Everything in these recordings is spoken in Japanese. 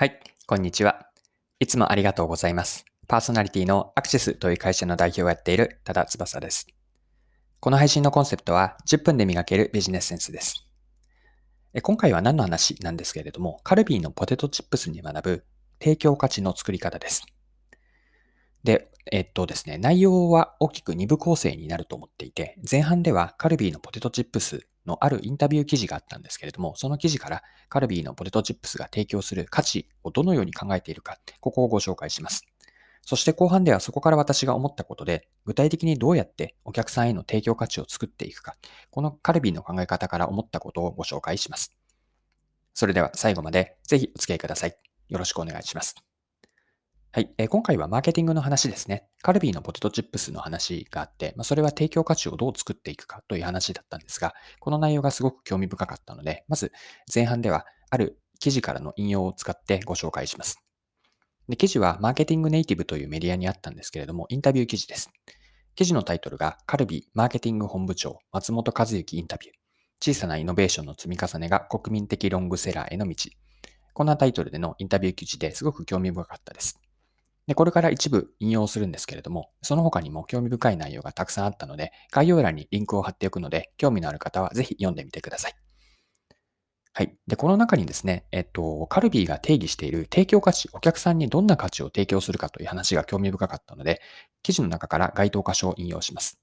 はい、こんにちは。いつもありがとうございます。パーソナリティのアクセスという会社の代表をやっている多田翼です。この配信のコンセプトは10分で磨けるビジネスセンスです。今回は何の話なんですけれども、カルビーのポテトチップスに学ぶ提供価値の作り方です。で、内容は大きく2部構成になると思っていて、前半ではカルビーのポテトチップスのあるインタビュー記事があったんですけれども、その記事からカルビーのポテトチップスが提供する価値をどのように考えているか、ここをご紹介します。そして後半ではそこから私が思ったことで、具体的にどうやってお客さんへの提供価値を作っていくか、このカルビーの考え方から思ったことをご紹介します。それでは最後までぜひお付き合いください。よろしくお願いします。はい、今回はマーケティングの話ですね。カルビーのポテトチップスの話があって、それは提供価値をどう作っていくかという話だったんですが、この内容がすごく興味深かったので、まず前半ではある記事からの引用を使ってご紹介します。で、記事はマーケティングネイティブというメディアにあったんですけれども、インタビュー記事です。記事のタイトルがカルビーマーケティング本部長松本和幸インタビュー。小さなイノベーションの積み重ねが国民的ロングセラーへの道。こんなタイトルでのインタビュー記事ですごく興味深かったです。で、これから一部引用するんですけれども、その他にも興味深い内容がたくさんあったので、概要欄にリンクを貼っておくので、興味のある方はぜひ読んでみてください。はい。で、この中にですね、カルビーが定義している提供価値、お客さんにどんな価値を提供するかという話が興味深かったので、記事の中から該当箇所を引用します。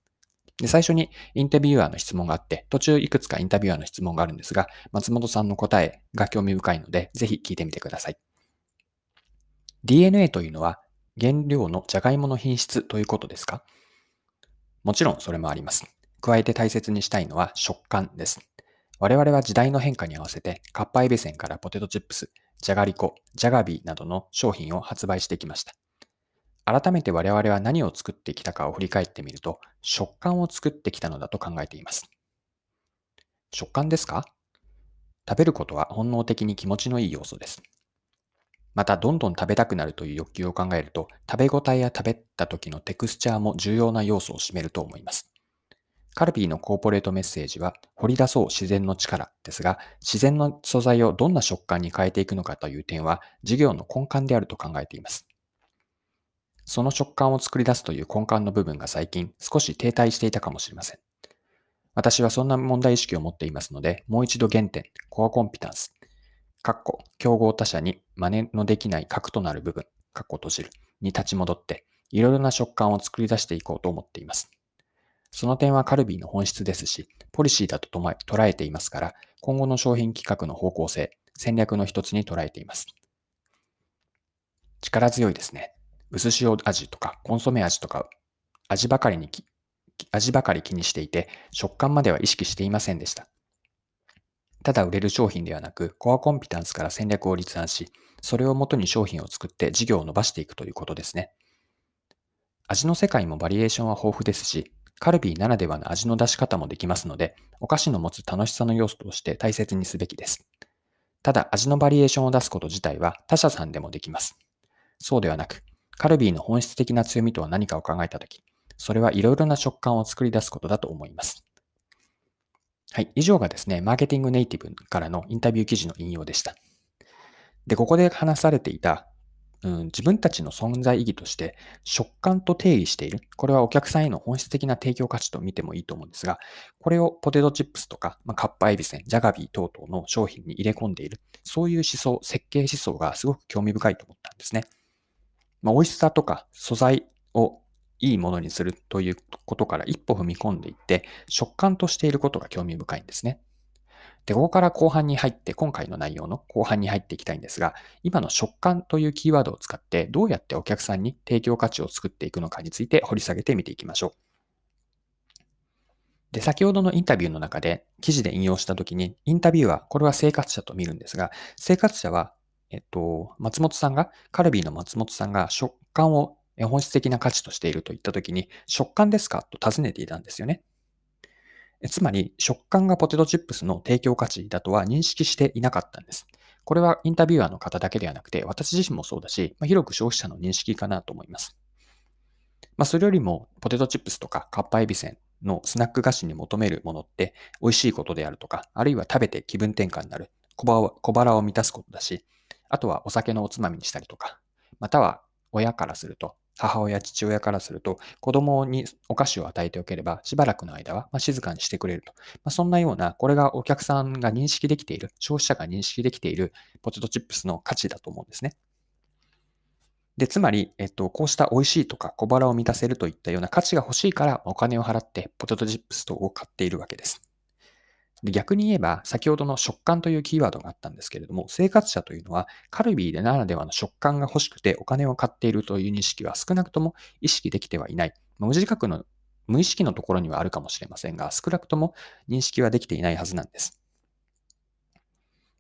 で、最初にインタビュアーの質問があって、途中いくつかインタビュアーの質問があるんですが、松本さんの答えが興味深いので、ぜひ聞いてみてください。DNA というのは、原料のじゃがいもの品質ということですか？もちろんそれもあります。加えて大切にしたいのは食感です。我々は時代の変化に合わせてカッパエビせんからポテトチップス、じゃがりこ、じゃがビーなどの商品を発売してきました。改めて我々は何を作ってきたかを振り返ってみると、食感を作ってきたのだと考えています。食感ですか？食べることは本能的に気持ちのいい要素です。また、どんどん食べたくなるという欲求を考えると、食べ応えや食べた時のテクスチャーも重要な要素を占めると思います。カルビーのコーポレートメッセージは、掘り出そう自然の力ですが、自然の素材をどんな食感に変えていくのかという点は、事業の根幹であると考えています。その食感を作り出すという根幹の部分が最近少し停滞していたかもしれません。私はそんな問題意識を持っていますので、もう一度原点、コアコンピタンス、競合他社に真似のできない核となる部分に立ち戻って、いろいろな食感を作り出していこうと思っています。その点はカルビーの本質ですし、ポリシーだと捉えていますから、今後の商品企画の方向性、戦略の一つに捉えています。力強いですね。薄塩味とかコンソメ味とか味ばかり気にしていて、食感までは意識していませんでした。ただ売れる商品ではなく、コアコンピタンスから戦略を立案し、それをもとに商品を作って事業を伸ばしていくということですね。味の世界もバリエーションは豊富ですし、カルビーならではの味の出し方もできますので、お菓子の持つ楽しさの要素として大切にすべきです。ただ、味のバリエーションを出すこと自体は他社さんでもできます。そうではなく、カルビーの本質的な強みとは何かを考えたとき、それはいろいろな食感を作り出すことだと思います。はい、以上がですね、マーケティングネイティブからのインタビュー記事の引用でした。で、ここで話されていた、自分たちの存在意義として食感と定義している。これはお客さんへの本質的な提供価値と見てもいいと思うんですが、これをポテトチップスとか、カッパエビセン、ジャガビー等々の商品に入れ込んでいる。そういう思想、設計思想がすごく興味深いと思ったんですね。美味しさとか素材をいいものにするということから一歩踏み込んでいって、食感としていることが興味深いんですね。で、ここから後半に入って、今回の内容の後半に入っていきたいんですが、今の食感というキーワードを使って、どうやってお客さんに提供価値を作っていくのかについて掘り下げてみていきましょう。で、先ほどのインタビューの中で、記事で引用したときに、インタビューは、これは生活者と見るんですが、生活者は、カルビーの松本さんが食感を本質的な価値としているといったときに、食感ですかと尋ねていたんですよね。つまり、食感がポテトチップスの提供価値だとは認識していなかったんです。これはインタビュアーの方だけではなくて、私自身もそうだし、広く消費者の認識かなと思います。それよりも、ポテトチップスとかカッパエビセンのスナック菓子に求めるものって、美味しいことであるとか、あるいは食べて気分転換になる、小腹を満たすことだし、あとはお酒のおつまみにしたりとか、または親からすると、母親、父親からすると、子供にお菓子を与えておければ、しばらくの間は静かにしてくれると。そんなような、これがお客さんが認識できている、消費者が認識できているポテトチップスの価値だと思うんですね。で、つまり、こうした美味しいとか小腹を満たせるといったような価値が欲しいからお金を払ってポテトチップスを買っているわけです。で、逆に言えば、先ほどの食感というキーワードがあったんですけれども、生活者というのはカルビーでならではの食感が欲しくてお金を買っているという認識は少なくとも意識できてはいない。無意識のところにはあるかもしれませんが、少なくとも認識はできていないはずなんです。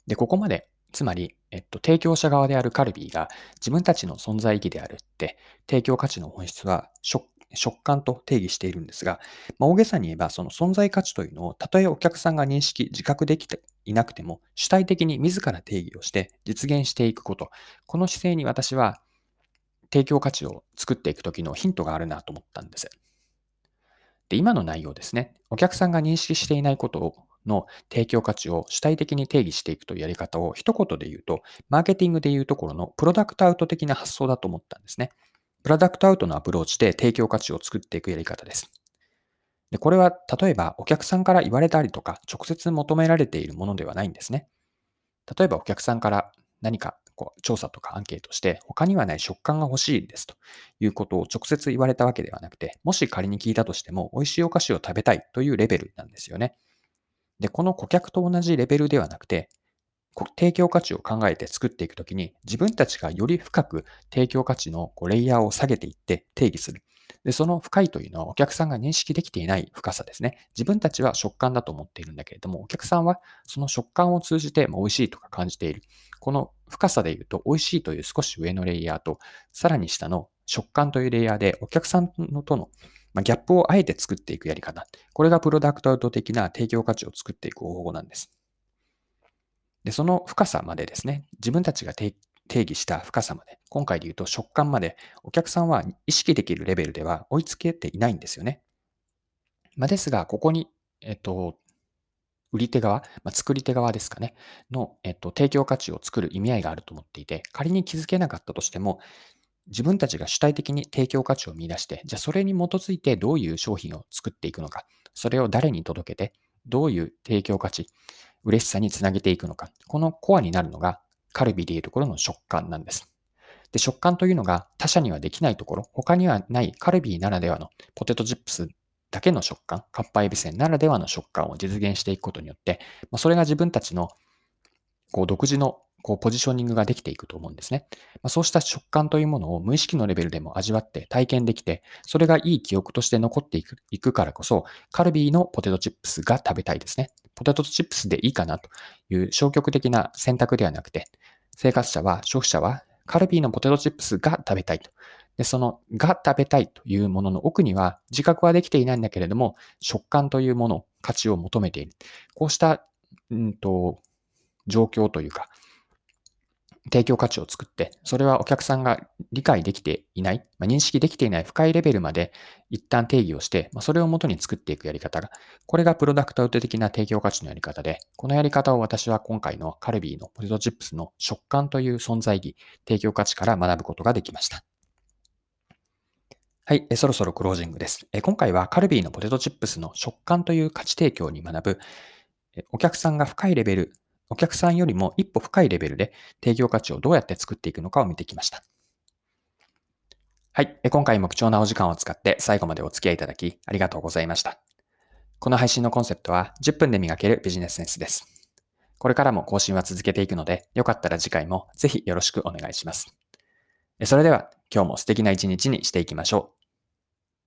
で、ここまで、つまり、提供者側であるカルビーが自分たちの存在意義であるって、提供価値の本質は食感と定義しているんですが、大げさに言えばその存在価値というのをたとえお客さんが認識、自覚できていなくても主体的に自ら定義をして実現していくこと、この姿勢に私は提供価値を作っていくときのヒントがあるなと思ったんです。で、今の内容ですね、お客さんが認識していないことをの提供価値を主体的に定義していくというやり方を一言で言うと、マーケティングでいうところのプロダクトアウト的な発想だと思ったんですね。プロダクトアウトのアプローチで提供価値を作っていくやり方です。で、これは例えばお客さんから言われたりとか直接求められているものではないんですね。例えばお客さんから何か調査とかアンケートして他にはない食感が欲しいですということを直接言われたわけではなくて、もし仮に聞いたとしても美味しいお菓子を食べたいというレベルなんですよね。で、この顧客と同じレベルではなくて、提供価値を考えて作っていくときに、自分たちがより深く提供価値のレイヤーを下げていって定義する。で、その深いというのはお客さんが認識できていない深さですね。自分たちは食感だと思っているんだけれども、お客さんはその食感を通じて美味しいとか感じている。この深さでいうと、美味しいという少し上のレイヤーと、さらに下の食感というレイヤーでお客さんとのギャップをあえて作っていくやり方。これがプロダクトアウト的な提供価値を作っていく方法なんです。で、その深さまでですね、自分たちが定義した深さまで、今回で言うと食感まで、お客さんは意識できるレベルでは追いつけていないんですよね。ですが、ここに、売り手側、作り手側ですかね、の、提供価値を作る意味合いがあると思っていて、仮に気づけなかったとしても、自分たちが主体的に提供価値を見出して、じゃあそれに基づいてどういう商品を作っていくのか、それを誰に届けて、どういう提供価値、嬉しさにつなげていくのか、このコアになるのがカルビでいうところの食感なんです。で、食感というのが他社にはできないところ、他にはないカルビならではのポテトチップスだけの食感、かっぱえびせんならではの食感を実現していくことによって、それが自分たちの独自のポジショニングができていくと思うんですね。そうした食感というものを無意識のレベルでも味わって体験できて、それがいい記憶として残っていくからこそ、カルビーのポテトチップスが食べたいですね。ポテトチップスでいいかなという消極的な選択ではなくて、消費者はカルビーのポテトチップスが食べたいと。で、そのが食べたいというものの奥には、自覚はできていないんだけれども、食感というもの、価値を求めている。こうした、状況というか、提供価値を作って、それはお客さんが理解できていない、認識できていない深いレベルまで一旦定義をして、それをもとに作っていくやり方が、これがプロダクトアウト的な提供価値のやり方で、このやり方を私は今回のカルビーのポテトチップスの食感という存在意義、提供価値から学ぶことができました。はい、そろそろクロージングです。今回はカルビーのポテトチップスの食感という価値提供に学ぶ、お客さんが深いレベル、お客さんよりも一歩深いレベルで提供価値をどうやって作っていくのかを見てきました。はい。今回も貴重なお時間を使って最後までお付き合いいただきありがとうございました。この配信のコンセプトは10分で磨けるビジネスセンスです。これからも更新は続けていくので、よかったら次回もぜひよろしくお願いします。それでは今日も素敵な一日にしていきましょう。